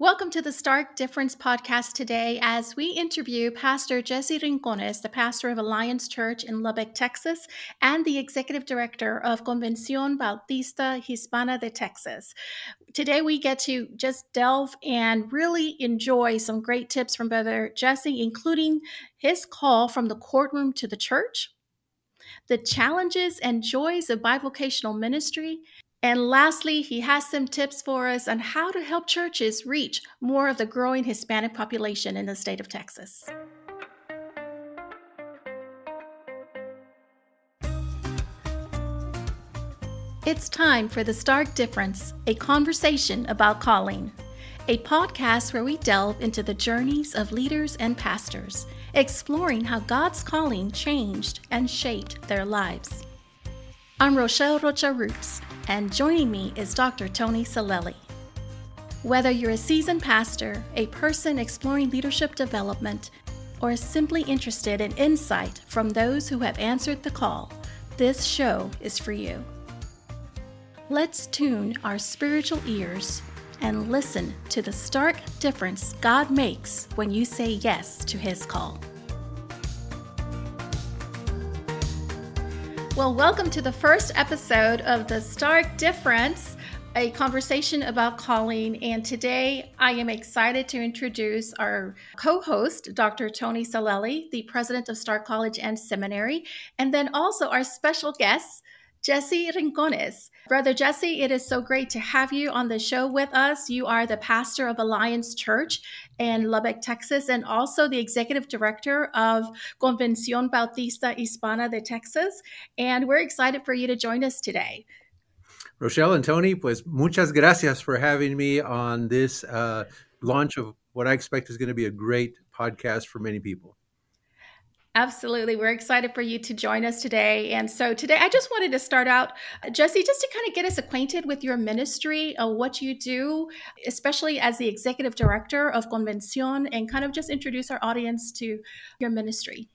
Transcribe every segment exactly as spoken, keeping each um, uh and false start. Welcome to the Stark Difference podcast today as we interview Pastor Jesse Rincones, the pastor of Alliance Church in Lubbock, Texas, and the executive director of Convención Bautista Hispana de Texas. Today we get to just delve and really enjoy some great tips from Brother Jesse, including his call from the courtroom to the church, the challenges and joys of bivocational ministry, and lastly, he has some tips for us on how to help churches reach more of the growing Hispanic population in the state of Texas. It's time for The Stark Difference, a conversation about calling, a podcast where we delve into the journeys of leaders and pastors, exploring how God's calling changed and shaped their lives. I'm Rochelle Rocha Ruiz, and joining me is Doctor Tony Celelli. Whether you're a seasoned pastor, a person exploring leadership development, or simply interested in insight from those who have answered the call, this show is for you. Let's tune our spiritual ears and listen to the stark difference God makes when you say yes to His call. Well, welcome to the first episode of The Stark Difference, a conversation about calling. And today I am excited to introduce our co-host, Doctor Tony Celelli, the president of Stark College and Seminary, and then also our special guest, Jesse Rincones. Brother Jesse, it is so great to have you on the show with us. You are the pastor of Alliance Church in Lubbock, Texas, and also the executive director of Convención Bautista Hispana de Texas. And we're excited for you to join us today. Rochelle and Tony, pues muchas gracias for having me on this uh, launch of what I expect is going to be a great podcast for many people. Absolutely. We're excited for you to join us today. And so today, I just wanted to start out, Jesse, just to kind of get us acquainted with your ministry, uh, what you do, especially as the executive director of Convención, and kind of just introduce our audience to your ministry.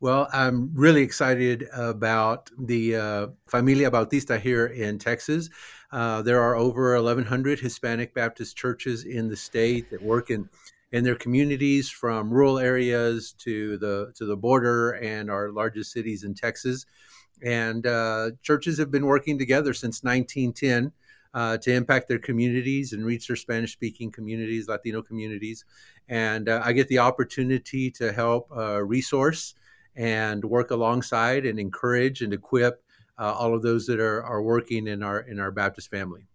Well, I'm really excited about the uh, Familia Bautista here in Texas. Uh, there are over eleven hundred Hispanic Baptist churches in the state that work in in their communities, from rural areas to the to the border and our largest cities in Texas. And uh, churches have been working together since nineteen ten uh, to impact their communities and reach their Spanish-speaking communities, Latino communities. And uh, I get the opportunity to help uh, resource and work alongside and encourage and equip uh, all of those that are are working in our in our Baptist family.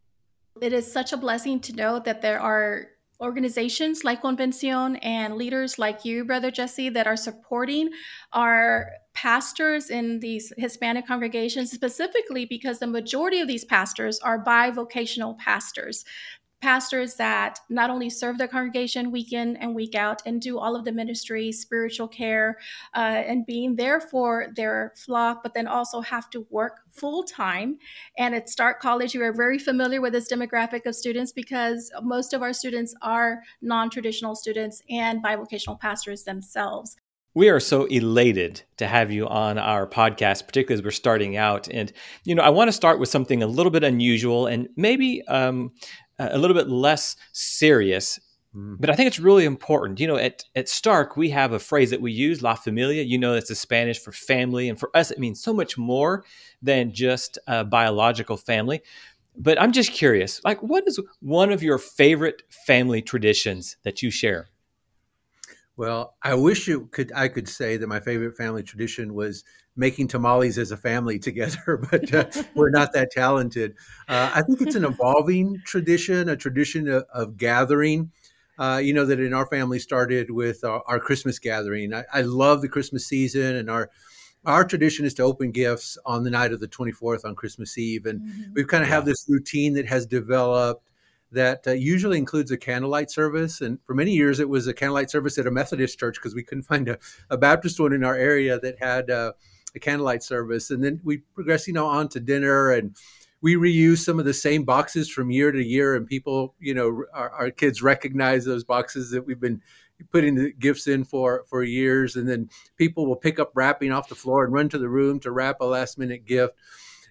It is such a blessing to know that there are organizations like Convención and leaders like you, Brother Jesse, that are supporting our pastors in these Hispanic congregations, specifically because the majority of these pastors are bivocational pastors, pastors that not only serve their congregation week in and week out and do all of the ministry, spiritual care, uh, and being there for their flock, but then also have to work full time. And at Stark College, you are very familiar with this demographic of students because most of our students are non-traditional students and bivocational pastors themselves. We are so elated to have you on our podcast, particularly as we're starting out. And, you know, I want to start with something a little bit unusual and maybe um, a little bit less serious, but I think it's really important. You know, at, at Stark, we have a phrase that we use, La Familia. You know, that's the Spanish for family. And for us, it means so much more than just a biological family. But I'm just curious, like, what is one of your favorite family traditions that you share? Well, I wish you could. I could say that my favorite family tradition was making tamales as a family together, but uh, we're not that talented. Uh, I think it's an evolving tradition, a tradition of, of gathering. Uh, you know, that in our family started with our, our Christmas gathering. I, I love the Christmas season, and our our tradition is to open gifts on the night of the twenty-fourth on Christmas Eve, and mm-hmm. we kind of yeah. have this routine that has developed that uh, usually includes a candlelight service. And for many years, it was a candlelight service at a Methodist church because we couldn't find a, a Baptist one in our area that had uh, a candlelight service. And then we progress, you know, on to dinner, and we reuse some of the same boxes from year to year. And people, you know, our, our kids recognize those boxes that we've been putting the gifts in for, for years. And then people will pick up wrapping off the floor and run to the room to wrap a last minute gift.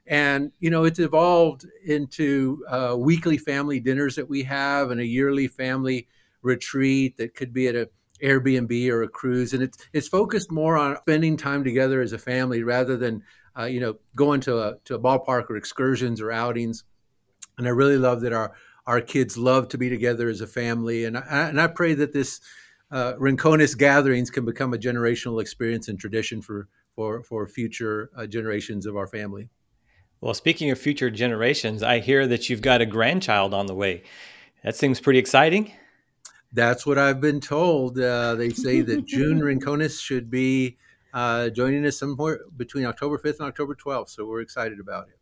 And, you know, it's evolved into uh, weekly family dinners that we have and a yearly family retreat that could be at a Airbnb or a cruise. And it's it's focused more on spending time together as a family rather than, uh, you know, going to a, to a ballpark or excursions or outings. And I really love that our, our kids love to be together as a family. And I, and I pray that this uh, Rincones gatherings can become a generational experience and tradition for, for, for future uh, generations of our family. Well, speaking of future generations, I hear that you've got a grandchild on the way. That seems pretty exciting. That's what I've been told. Uh, they say that June Rincones should be uh, joining us somewhere between October fifth and October twelfth. So we're excited about it.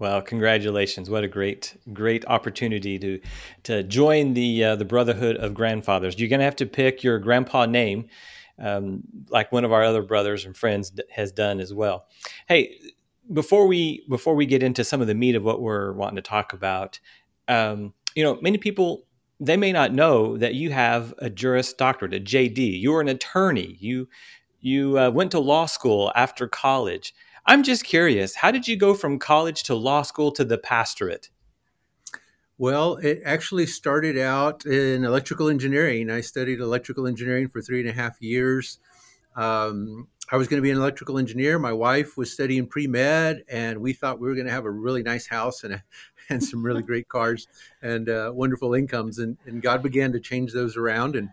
Well, congratulations. What a great, great opportunity to to join the uh, the Brotherhood of Grandfathers. You're going to have to pick your grandpa name, um, like one of our other brothers and friends has done as well. Hey, Before we before we get into some of the meat of what we're wanting to talk about, um, you know, many people, they may not know that you have a Juris Doctorate, a J D. You're an attorney. You you uh, went to law school after college. I'm just curious, how did you go from college to law school to the pastorate? Well, it actually started out in electrical engineering. I studied electrical engineering for three and a half years. Um, I was going to be an electrical engineer. My wife was studying pre-med, and we thought we were going to have a really nice house and a, and some really great cars and uh, wonderful incomes. And, and God began to change those around. And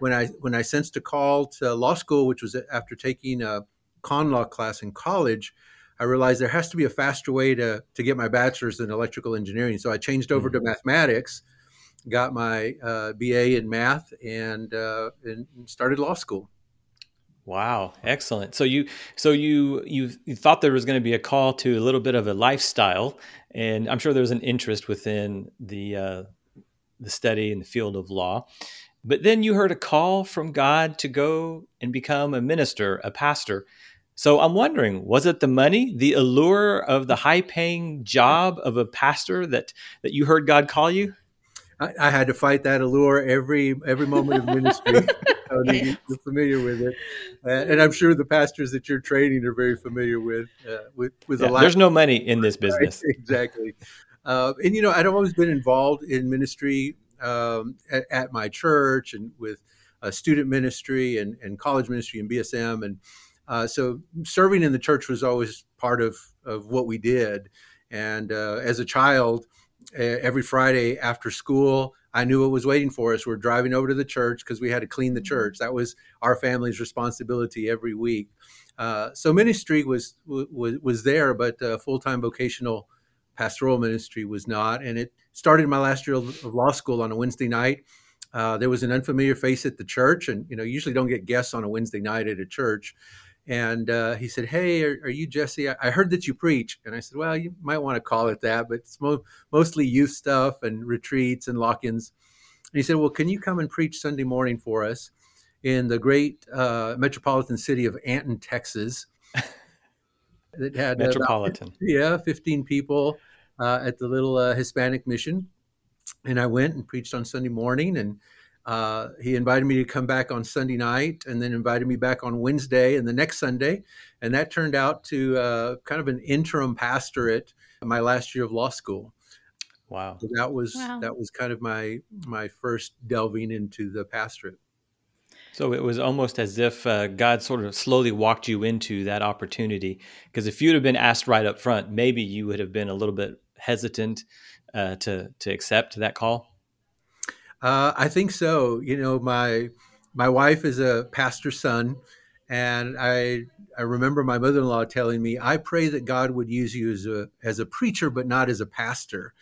when I when I sensed a call to law school, which was after taking a con law class in college, I realized there has to be a faster way to to get my bachelor's in electrical engineering. So I changed over mm-hmm. to mathematics, got my uh, B A in math, and uh, and started law school. Wow. Excellent. So you, so you, you, you thought there was going to be a call to a little bit of a lifestyle, and I'm sure there was an interest within the, uh, the study in the field of law, but then you heard a call from God to go and become a minister, a pastor. So I'm wondering, was it the money, the allure of the high paying job of a pastor that, that you heard God call you? I, I had to fight that allure every, every moment of ministry. You're familiar with it, uh, and I'm sure the pastors that you're training are very familiar with uh, with with yeah, a lot. There's no money in this business, right? Exactly. Uh, and you know, I'd always been involved in ministry um, at, at my church and with uh, student ministry and, and college ministry and B S M, and uh, so serving in the church was always part of of what we did. And uh, as a child, uh, every Friday after school, I knew what was waiting for us. We're driving over to the church because we had to clean the church. That was our family's responsibility every week. Uh, so ministry was was was there, but uh, full-time vocational pastoral ministry was not. And it started my last year of law school on a Wednesday night. Uh, there was an unfamiliar face at the church, and you know, usually don't get guests on a Wednesday night at a church. And uh, he said, "Hey, are, are you Jesse? I, I heard that you preach." And I said, "Well, you might want to call it that, but it's mo- mostly youth stuff and retreats and lock-ins." And he said, "Well, can you come and preach Sunday morning for us in the great uh, metropolitan city of Anton, Texas?" That had metropolitan, about, yeah, fifteen people uh, at the little uh, Hispanic mission. And I went and preached on Sunday morning, and Uh, he invited me to come back on Sunday night, and then invited me back on Wednesday and the next Sunday. And that turned out to uh, kind of an interim pastorate in my last year of law school. Wow. So that was wow. that was kind of my my first delving into the pastorate. So it was almost as if uh, God sort of slowly walked you into that opportunity, because if you'd have been asked right up front, maybe you would have been a little bit hesitant uh, to to accept that call. Uh, I think so. You know, my my wife is a pastor's son, and I I remember my mother-in-law telling me, "I pray that God would use you as a as a preacher, but not as a pastor,"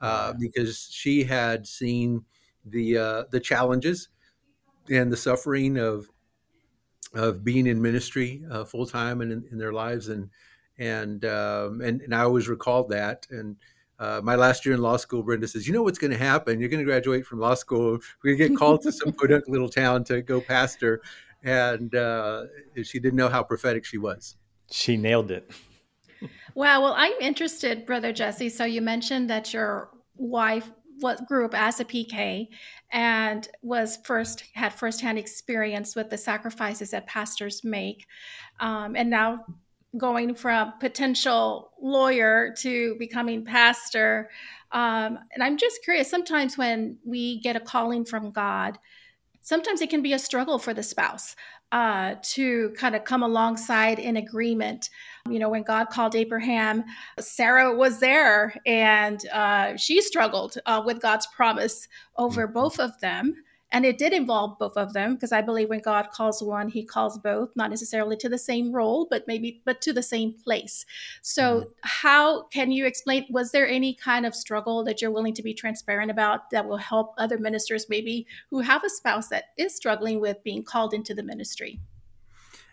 uh, because she had seen the uh, the challenges and the suffering of of being in ministry uh, full time and in, in their lives, and and um, and and I always recalled that. And Uh, my last year in law school, Brenda says, "You know what's going to happen? You're going to graduate from law school. We're going to get called to some little town to go pastor." And uh, she didn't know how prophetic she was. She nailed it. Wow. Well, I'm interested, Brother Jesse. So you mentioned that your wife what grew up as a P K and was first had firsthand experience with the sacrifices that pastors make, um, and now going from potential lawyer to becoming pastor. Um, and I'm just curious, sometimes when we get a calling from God, sometimes it can be a struggle for the spouse uh, to kind of come alongside in agreement. You know, when God called Abraham, Sarah was there, and uh, she struggled uh, with God's promise over both of them. And it did involve both of them, because I believe when God calls one, he calls both, not necessarily to the same role, but maybe but to the same place. So how can you explain, was there any kind of struggle that you're willing to be transparent about that will help other ministers maybe who have a spouse that is struggling with being called into the ministry?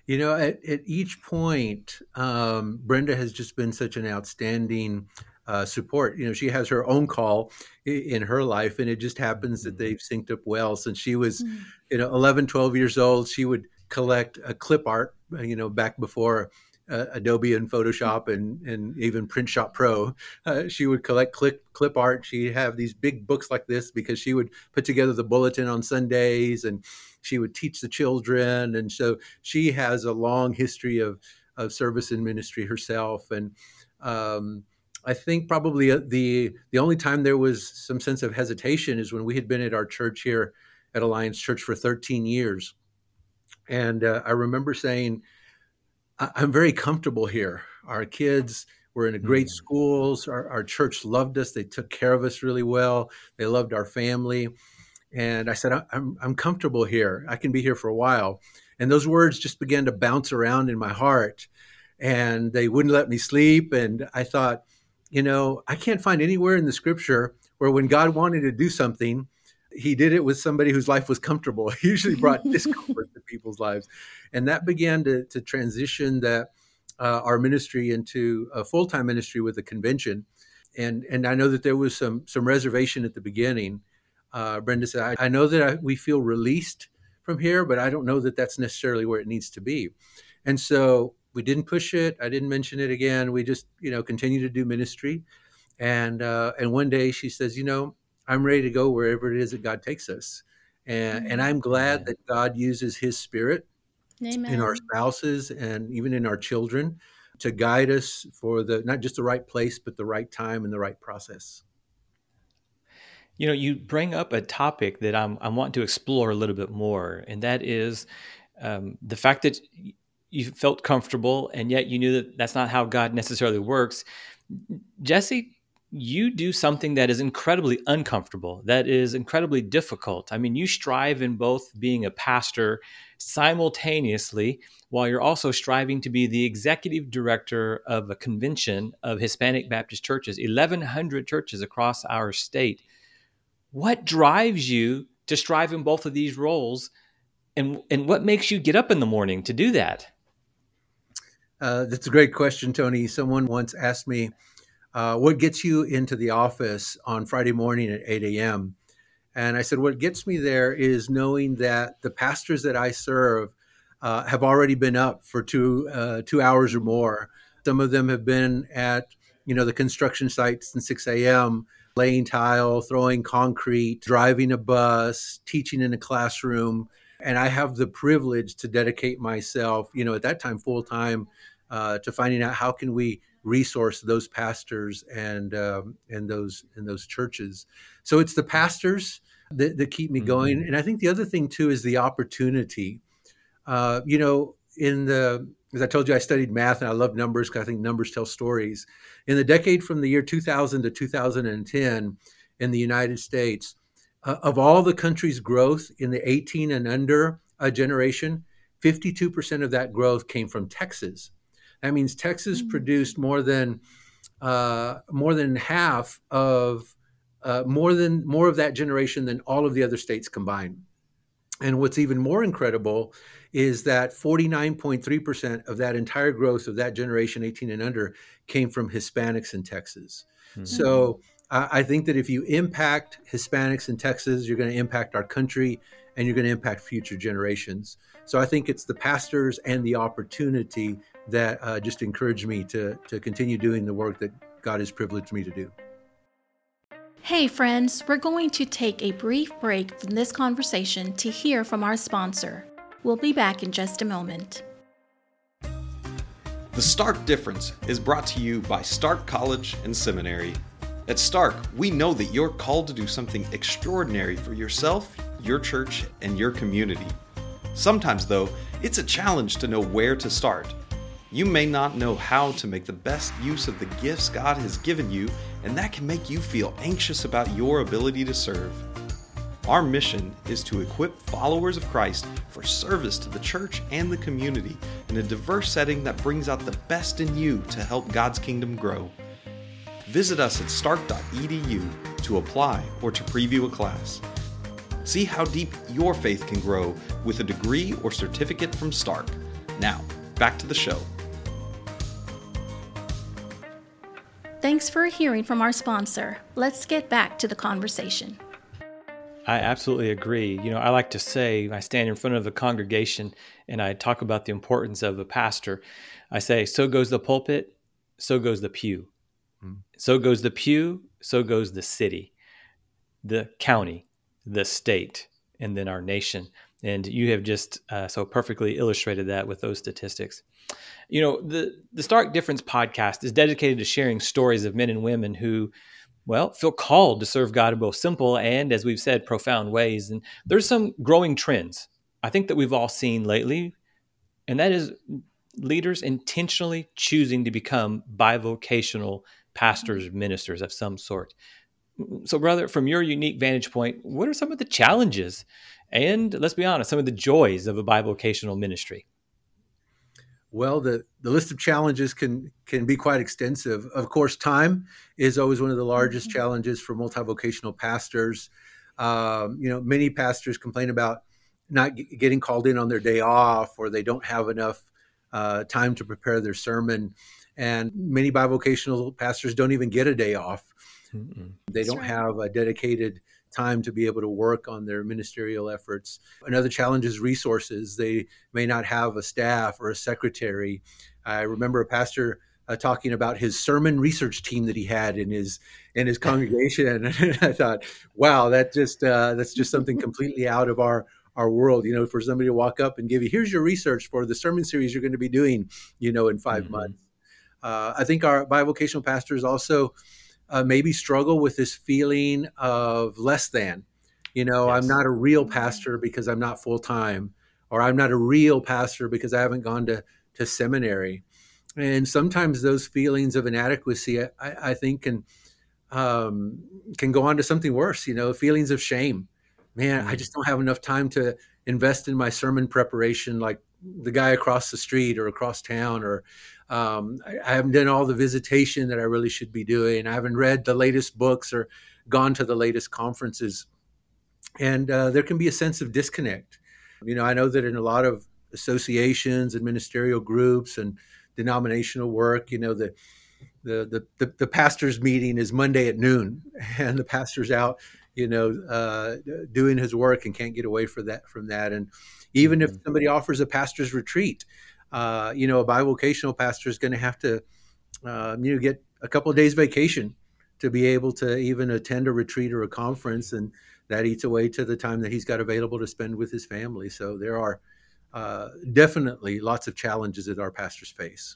You know, at, at each point, um, Brenda has just been such an outstanding Uh, support. You know, she has her own call in her life, and it just happens that they've synced up well. Since she was, mm-hmm. you know, eleven, twelve years old, she would collect a clip art, you know, back before uh, Adobe and Photoshop and, and even Print Shop Pro. Uh, she would collect clip, clip art. She'd have these big books like this because she would put together the bulletin on Sundays, and she would teach the children. And so she has a long history of, of service and ministry herself. And, um, I think probably the the only time there was some sense of hesitation is when we had been at our church here at Alliance Church for thirteen years. And uh, I remember saying, I- I'm very comfortable here. Our kids were in a great mm-hmm. schools. Our, our church loved us. They took care of us really well. They loved our family. And I said, I- I'm I'm comfortable here. I can be here for a while. And those words just began to bounce around in my heart. And they wouldn't let me sleep. And I thought, you know, I can't find anywhere in the scripture where when God wanted to do something, he did it with somebody whose life was comfortable. He usually brought discomfort to people's lives. And that began to, to transition that uh, our ministry into a full-time ministry with the convention. And and I know that there was some some reservation at the beginning. Uh, Brenda said, I, I know that I, we feel released from here, but I don't know that that's necessarily where it needs to be. And so we didn't push it. I didn't mention it again. We just, you know, continue to do ministry. And uh, and one day she says, you know, I'm ready to go wherever it is that God takes us. And mm-hmm. and I'm glad that God uses his spirit Amen. In our spouses and even in our children to guide us for the not just the right place, but the right time and the right process. You know, you bring up a topic that I'm, I want to explore a little bit more, and that is um, the fact that you felt comfortable, and yet you knew that that's not how God necessarily works. Jesse, you do something that is incredibly uncomfortable, that is incredibly difficult. I mean, you strive in both being a pastor simultaneously, while you're also striving to be the executive director of a convention of Hispanic Baptist churches, eleven hundred churches across our state. What drives you to strive in both of these roles, and and what makes you get up in the morning to do that? Uh, that's a great question, Tony. Someone once asked me, uh, what gets you into the office on Friday morning at eight a.m.? And I said, what gets me there is knowing that the pastors that I serve uh, have already been up for two uh, two hours or more. Some of them have been at, you know, the construction sites since six a.m., laying tile, throwing concrete, driving a bus, teaching in a classroom. And I have the privilege to dedicate myself, you know, at that time, full time, uh, to finding out how can we resource those pastors and um, and those and those churches. So it's the pastors that, that keep me mm-hmm. going. And I think the other thing too is the opportunity. Uh, you know, in the as I told you, I studied math and I love numbers because I think numbers tell stories. In the decade from the year two thousand to two thousand ten in the United States, Uh, of all the country's growth in the eighteen and under uh, generation, fifty-two percent of that growth came from Texas. That means Texas mm-hmm. produced more than uh, more than half of uh, more than more of that generation than all of the other states combined. And what's even more incredible is that forty-nine point three percent of that entire growth of that generation, eighteen and under, came from Hispanics in Texas. Mm-hmm. So I think that if you impact Hispanics in Texas, you're going to impact our country and you're going to impact future generations. So I think it's the pastors and the opportunity that uh, just encourage me to, to continue doing the work that God has privileged me to do. Hey friends, we're going to take a brief break from this conversation to hear from our sponsor. We'll be back in just a moment. The Stark Difference is brought to you by Stark College and Seminary. At Stark, we know that you're called to do something extraordinary for yourself, your church, and your community. Sometimes, though, it's a challenge to know where to start. You may not know how to make the best use of the gifts God has given you, and that can make you feel anxious about your ability to serve. Our mission is to equip followers of Christ for service to the church and the community in a diverse setting that brings out the best in you to help God's kingdom grow. Visit us at stark dot e d u to apply or to preview a class. See how deep your faith can grow with a degree or certificate from Stark. Now, back to the show. Thanks for hearing from our sponsor. Let's get back to the conversation. I absolutely agree. You know, I like to say, I stand in front of a congregation and I talk about the importance of a pastor. I say, so goes the pulpit, so goes the pew. Mm. So goes the pew, so goes the city, the county, the state, and then our nation. And you have just uh, so perfectly illustrated that with those statistics. You know, the, the Stark Difference podcast is dedicated to sharing stories of men and women who Well, feel called to serve God in both simple and, as we've said, profound ways. And there's some growing trends, I think, that we've all seen lately, and that is leaders intentionally choosing to become bivocational pastors, ministers of some sort. So, brother, from your unique vantage point, what are some of the challenges and, let's be honest, some of the joys of a bivocational ministry? Well, the, the list of challenges can can be quite extensive. Of course, time is always one of the largest mm-hmm. challenges for multivocational pastors. Um, you know, many pastors complain about not g- getting called in on their day off, or they don't have enough uh, time to prepare their sermon. And many bivocational pastors don't even get a day off. Mm-hmm. They That's don't right. have a dedicated time to be able to work on their ministerial efforts. Another challenge is resources. They may not have a staff or a secretary. I remember a pastor uh, talking about his sermon research team that he had in his in his congregation, and I thought, wow, that just uh, that's just something completely out of our our world. You know, for somebody to walk up and give you, here's your research for the sermon series you're going to be doing, you know, in five mm-hmm. months. Uh, I think our bivocational pastors also. Uh, maybe struggle with this feeling of less than, you know, yes. I'm not a real pastor because I'm not full time, or I'm not a real pastor because I haven't gone to, to seminary. And sometimes those feelings of inadequacy, I, I think, can um, can go on to something worse, you know, feelings of shame. Man, mm-hmm. I just don't have enough time to invest in my sermon preparation like the guy across the street or across town, or um, I, I haven't done all the visitation that I really should be doing. I haven't read the latest books or gone to the latest conferences. And uh, there can be a sense of disconnect. You know, I know that in a lot of associations and ministerial groups and denominational work, you know, the the the, the, the pastor's meeting is Monday at noon, and the pastor's out, you know, uh, doing his work and can't get away for that from that. And even if somebody offers a pastor's retreat, uh, you know, a bivocational pastor is going to have to, uh, you know, get a couple of days vacation to be able to even attend a retreat or a conference. And that eats away to the time that he's got available to spend with his family. So there are uh, definitely lots of challenges that our pastors face.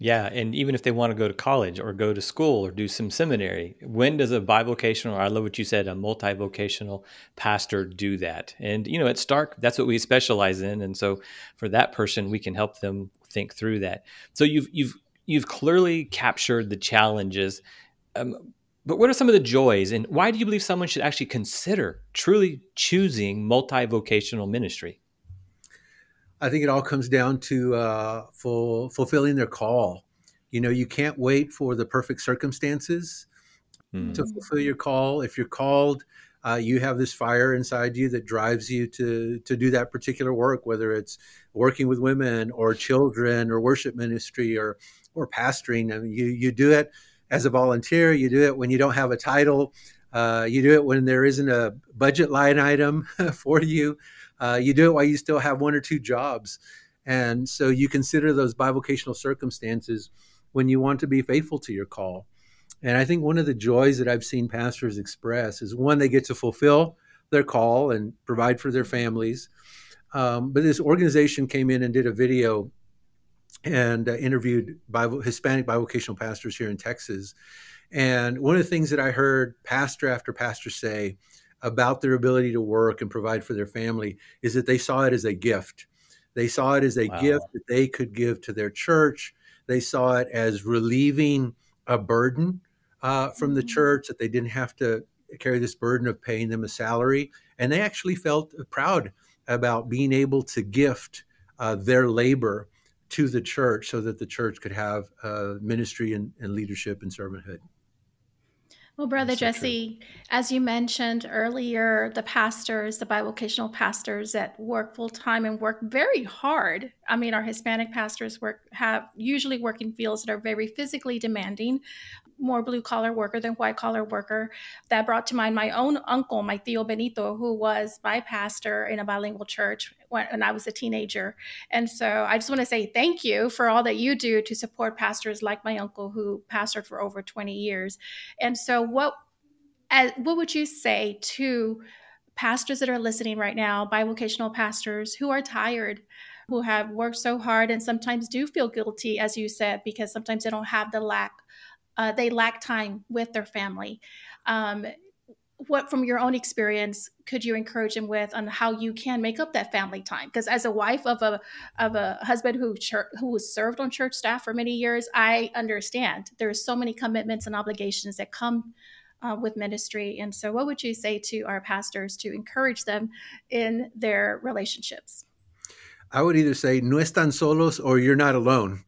Yeah. And even if they want to go to college or go to school or do some seminary, when does a bivocational, or I love what you said, a multivocational pastor do that? And, you know, at Stark, that's what we specialize in. And so for that person, we can help them think through that. So you've, you've, you've clearly captured the challenges, um, but what are some of the joys, and why do you believe someone should actually consider truly choosing multivocational ministry? I think it all comes down to uh, full, fulfilling their call. You know, you can't wait for the perfect circumstances mm-hmm. to fulfill your call. If you're called, uh, you have this fire inside you that drives you to to do that particular work, whether it's working with women or children or worship ministry or or pastoring. I mean, you you do it as a volunteer. You do it when you don't have a title. Uh, you do it when there isn't a budget line item for you. Uh, you do it while you still have one or two jobs. And so you consider those bivocational circumstances when you want to be faithful to your call. And I think one of the joys that I've seen pastors express is, one, they get to fulfill their call and provide for their families. Um, but this organization came in and did a video and uh, interviewed Bible, Hispanic bivocational pastors here in Texas. And one of the things that I heard pastor after pastor say about their ability to work and provide for their family is that they saw it as a gift. They saw it as a wow. gift that they could give to their church. They saw it as relieving a burden uh, from the church, that they didn't have to carry this burden of paying them a salary. And they actually felt proud about being able to gift uh, their labor to the church so that the church could have uh, ministry and, and leadership and servanthood. Well, Brother That's Jesse, so as you mentioned earlier, the pastors, the bivocational pastors that work full time and work very hard. I mean, our Hispanic pastors work have usually work in fields that are very physically demanding, more blue collar worker than white collar worker. That brought to mind my own uncle, my tío Benito, who was my pastor in a bilingual church when, when I was a teenager. And so I just want to say thank you for all that you do to support pastors like my uncle, who pastored for over twenty years. And so what, as, what would you say to pastors that are listening right now, bivocational pastors who are tired, who have worked so hard and sometimes do feel guilty, as you said, because sometimes they don't have the lack Uh, they lack time with their family. Um, what, from your own experience, could you encourage them with on how you can make up that family time? Because as a wife of a of a husband who church, who served on church staff for many years, I understand there are so many commitments and obligations that come uh, with ministry. And so, what would you say to our pastors to encourage them in their relationships? I would either say "No están solos" or "You're not alone."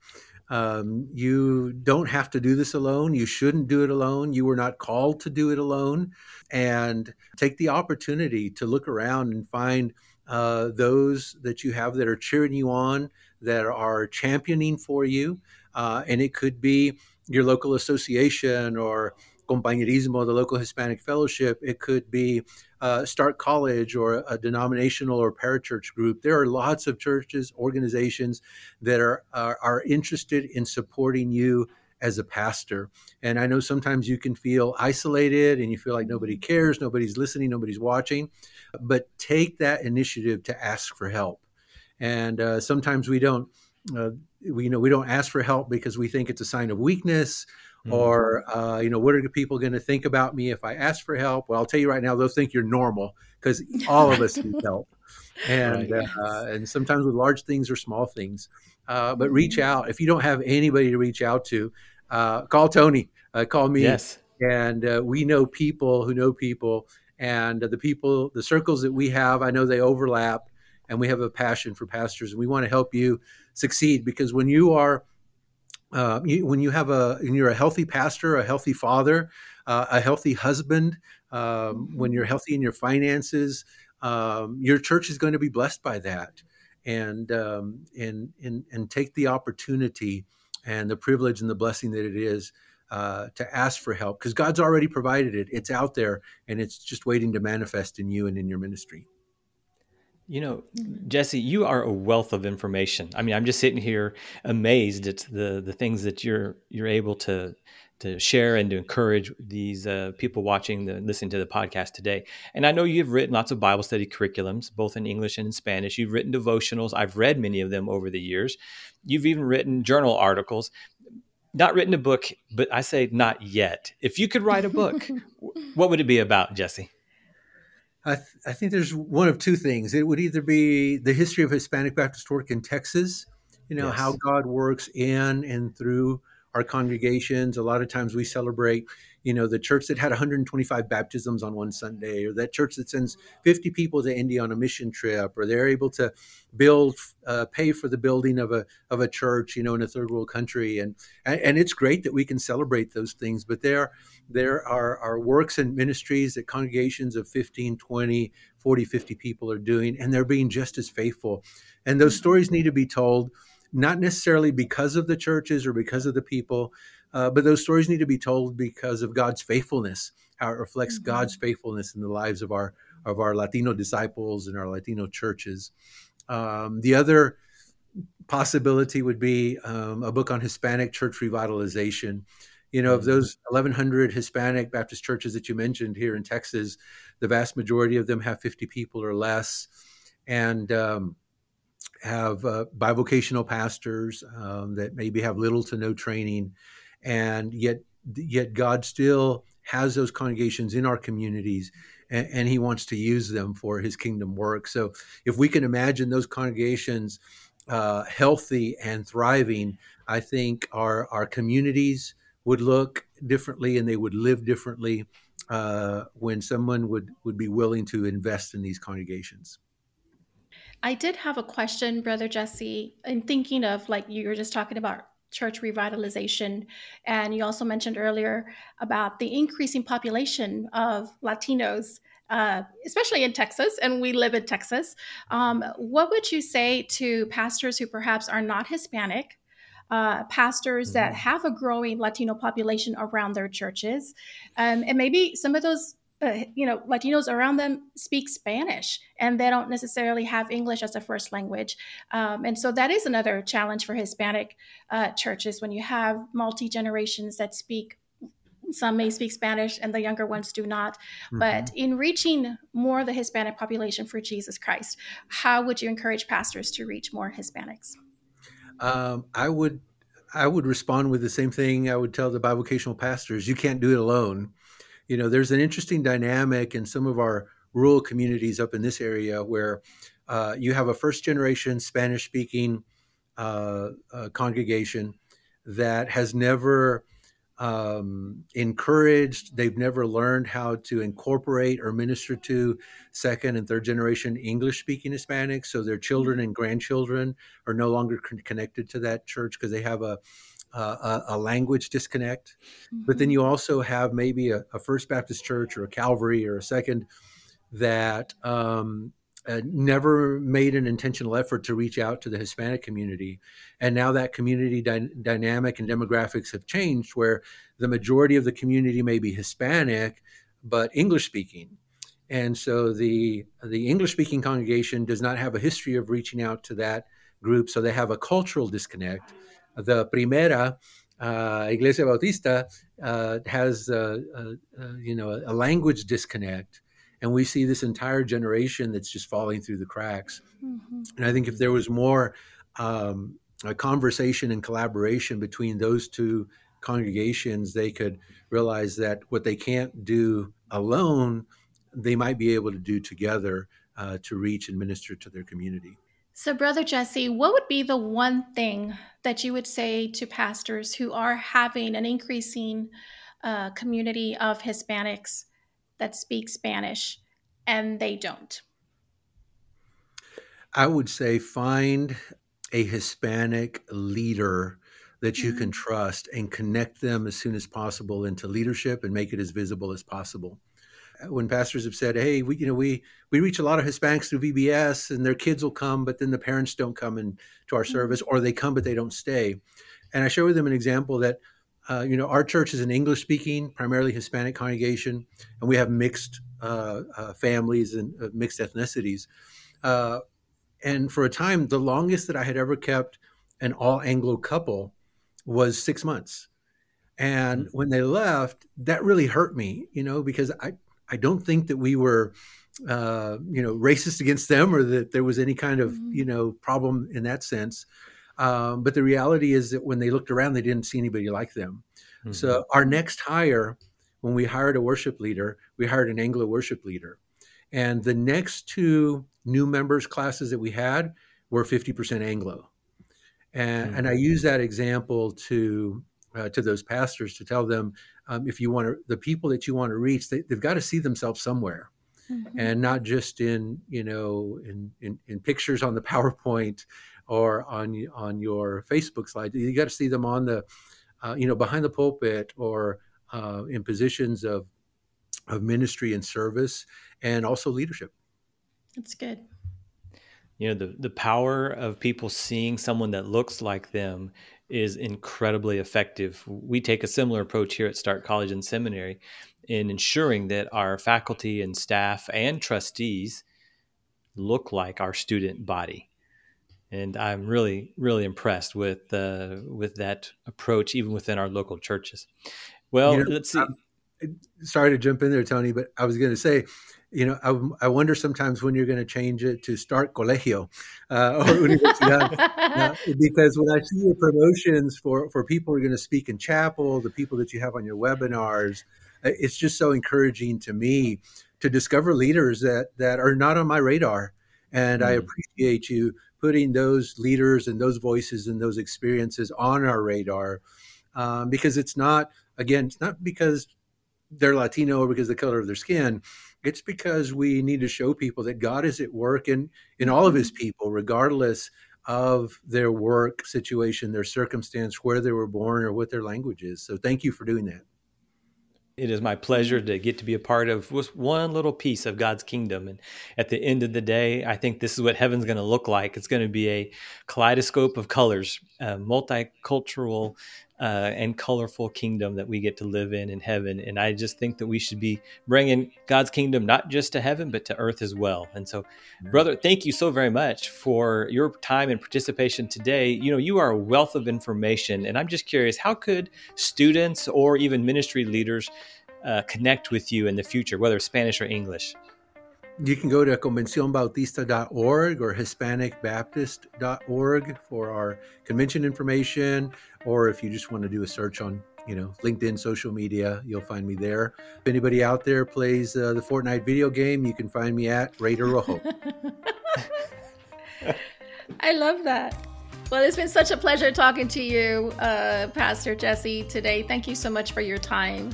Um, you don't have to do this alone. You shouldn't do it alone. You were not called to do it alone. And take the opportunity to look around and find uh, those that you have that are cheering you on, that are championing for you. Uh, and it could be your local association or Compañerismo, the local Hispanic fellowship. It could be uh, Stark College or a denominational or parachurch group. There are lots of churches, organizations that are, are are interested in supporting you as a pastor. And I know sometimes you can feel isolated and you feel like nobody cares, nobody's listening, nobody's watching. But take that initiative to ask for help. And uh, sometimes we don't, uh, we you know, we don't ask for help because we think it's a sign of weakness. Or, uh, you know, what are people going to think about me if I ask for help? Well, I'll tell you right now, they'll think you're normal because all of us need help. And right, yes. uh, and sometimes with large things or small things. Uh, but reach out. If you don't have anybody to reach out to, uh, call Tony, uh, call me. Yes. And uh, we know people who know people. And uh, the people, the circles that we have, I know they overlap. And we have a passion for pastors. And we want to help you succeed, because when you are Uh, you, when you have a, when you're a healthy pastor, a healthy father, uh, a healthy husband, um, when you're healthy in your finances, um, your church is going to be blessed by that. And, um, and, and, and take the opportunity and the privilege and the blessing that it is uh, to ask for help, because God's already provided it. It's out there and it's just waiting to manifest in you and in your ministry. You know, Jesse, you are a wealth of information. I mean, I'm just sitting here amazed at the the things that you're you're able to to share and to encourage these uh, people watching, the, listening to the podcast today. And I know you've written lots of Bible study curriculums, both in English and in Spanish. You've written devotionals. I've read many of them over the years. You've even written journal articles. Not written a book, but I say not yet. If you could write a book, what would it be about, Jesse? I, th- I think there's one of two things. It would either be the history of Hispanic Baptist work in Texas, you know, yes. how God works in and through our congregations. A lot of times we celebrate, you know, the church that had one hundred twenty-five baptisms on one Sunday, or that church that sends fifty people to India on a mission trip, or they're able to build, uh, pay for the building of a of a church, you know, in a third world country. And and, and it's great that we can celebrate those things, but there, there are, are works and ministries that congregations of fifteen, twenty, forty, fifty people are doing, and they're being just as faithful. And those stories need to be told, not necessarily because of the churches or because of the people, uh, but those stories need to be told because of God's faithfulness, how it reflects mm-hmm. God's faithfulness in the lives of our of our Latino disciples and our Latino churches. Um, the other possibility would be um, a book on Hispanic church revitalization. You know, of those eleven hundred Hispanic Baptist churches that you mentioned here in Texas, the vast majority of them have fifty people or less. And um, have uh, bivocational pastors um, that maybe have little to no training, and yet yet God still has those congregations in our communities, and, and he wants to use them for his kingdom work. So if we can imagine those congregations uh, healthy and thriving, I think our, our communities would look differently and they would live differently uh, when someone would, would be willing to invest in these congregations. I did have a question, Brother Jesse, in thinking of, like, you were just talking about church revitalization, and you also mentioned earlier about the increasing population of Latinos, uh, especially in Texas, and we live in Texas. Um, what would you say to pastors who perhaps are not Hispanic, uh, pastors mm-hmm. that have a growing Latino population around their churches, um, and maybe some of those Uh, you know, Latinos around them speak Spanish, and they don't necessarily have English as a first language. Um, and so that is another challenge for Hispanic uh, churches when you have multi-generations that speak, some may speak Spanish and the younger ones do not. Mm-hmm. But in reaching more of the Hispanic population for Jesus Christ, how would you encourage pastors to reach more Hispanics? Um, I would, I would respond with the same thing I would tell the bivocational pastors: you can't do it alone. You know, there's an interesting dynamic in some of our rural communities up in this area where uh, you have a first-generation Spanish-speaking uh, uh, congregation that has never um, encouraged, they've never learned how to incorporate or minister to second and third-generation English-speaking Hispanics, so their children and grandchildren are no longer con- connected to that church because they have a Uh, a, a language disconnect. Mm-hmm. But then you also have maybe a, a First Baptist Church or a Calvary or a Second that um, uh, never made an intentional effort to reach out to the Hispanic community. And now that community dy- dynamic and demographics have changed, where the majority of the community may be Hispanic, but English speaking. And so the, the English speaking congregation does not have a history of reaching out to that group. So they have a cultural disconnect. The Primera uh, Iglesia Bautista uh, has, uh, uh, uh, you know, a, a language disconnect, and we see this entire generation that's just falling through the cracks. Mm-hmm. And I think if there was more um, a conversation and collaboration between those two congregations, they could realize that what they can't do alone, they might be able to do together uh, to reach and minister to their community. So, Brother Jesse, what would be the one thing that you would say to pastors who are having an increasing uh, community of Hispanics that speak Spanish and they don't? I would say find a Hispanic leader that you mm-hmm. can trust and connect them as soon as possible into leadership and make it as visible as possible. When pastors have said, hey, we, you know, we, we reach a lot of Hispanics through V B S and their kids will come, but then the parents don't come in to our mm-hmm. service, or they come, but they don't stay. And I share with them an example that, uh, you know, our church is an English speaking, primarily Hispanic congregation, and we have mixed uh, uh, families and uh, mixed ethnicities. Uh, and for a time, the longest that I had ever kept an all Anglo couple was six months. And when they left, that really hurt me, you know, because I, I don't think that we were, uh, you know, racist against them, or that there was any kind of, you know, problem in that sense. Um, but the reality is that when they looked around, they didn't see anybody like them. Mm-hmm. So our next hire, when we hired a worship leader, we hired an Anglo worship leader. And the next two new members classes that we had were fifty percent Anglo. And, mm-hmm. and I use that example to Uh, to those pastors to tell them, um, if you want to, the people that you want to reach, they, they've got to see themselves somewhere, mm-hmm. and not just in, you know, in, in in pictures on the PowerPoint or on on your Facebook slide. You got to see them on the, uh, you know, behind the pulpit or uh, in positions of of ministry and service, and also leadership. That's good. You know, the the power of people seeing someone that looks like them is incredibly effective. We take a similar approach here at Stark College and Seminary in ensuring that our faculty and staff and trustees look like our student body. And I'm really, really impressed with uh, with that approach, even within our local churches. Well, you know, let's see. I'm, sorry to jump in there, Tony, but I was going to say, you know, I, I wonder sometimes when you're going to change it to Stark Colegio uh, or Universidad, uh, because when I see your promotions for, for people who are going to speak in chapel, the people that you have on your webinars, it's just so encouraging to me to discover leaders that, that are not on my radar. And mm-hmm. I appreciate you putting those leaders and those voices and those experiences on our radar, um, because it's not, again, it's not because they're Latino or because of the color of their skin. It's because we need to show people that God is at work in, in all of his people, regardless of their work situation, their circumstance, where they were born or what their language is. So thank you for doing that. It is my pleasure to get to be a part of just one little piece of God's kingdom. And at the end of the day, I think this is what heaven's going to look like. It's going to be a kaleidoscope of colors, a multicultural uh, and colorful kingdom that we get to live in in heaven. And I just think that we should be bringing God's kingdom, not just to heaven, but to earth as well. And so, brother, thank you so very much for your time and participation today. You know, you are a wealth of information. And I'm just curious, how could students or even ministry leaders Uh, connect with you in the future, whether Spanish or English? You can go to convención bautista dot org or hispanic baptist dot org for our convention information, or if you just want to do a search on, you know, LinkedIn, social media, you'll find me there. If anybody out there plays uh, the Fortnite video game, you can find me at Raider Rojo. I love that. Well, it's been such a pleasure talking to you, uh, Pastor Jesse, today. Thank you so much for your time.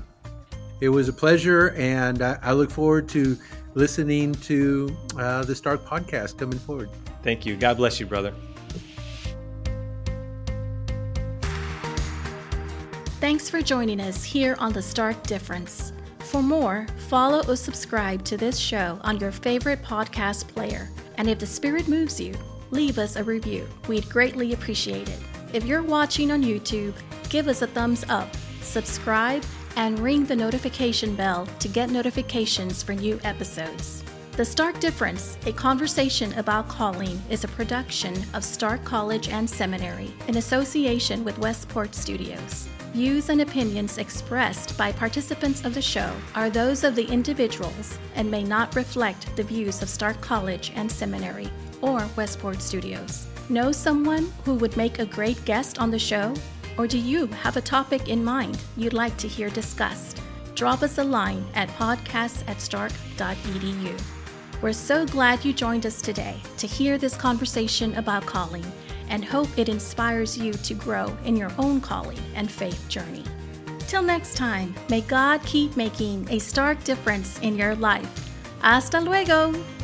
It was a pleasure, and I, I look forward to listening to uh, the Stark podcast coming forward. Thank you. God bless you, brother. Thanks for joining us here on The Stark Difference. For more, follow or subscribe to this show on your favorite podcast player. And if the Spirit moves you, leave us a review. We'd greatly appreciate it. If you're watching on YouTube, give us a thumbs up, subscribe, and ring the notification bell to get notifications for new episodes. The Stark Difference, a conversation about calling, is a production of Stark College and Seminary in association with Westport Studios. Views and opinions expressed by participants of the show are those of the individuals and may not reflect the views of Stark College and Seminary or Westport Studios. Know someone who would make a great guest on the show? Or do you have a topic in mind you'd like to hear discussed? Drop us a line at podcasts at stark dot e d u. We're so glad you joined us today to hear this conversation about calling, and hope it inspires you to grow in your own calling and faith journey. Till next time, may God keep making a stark difference in your life. Hasta luego!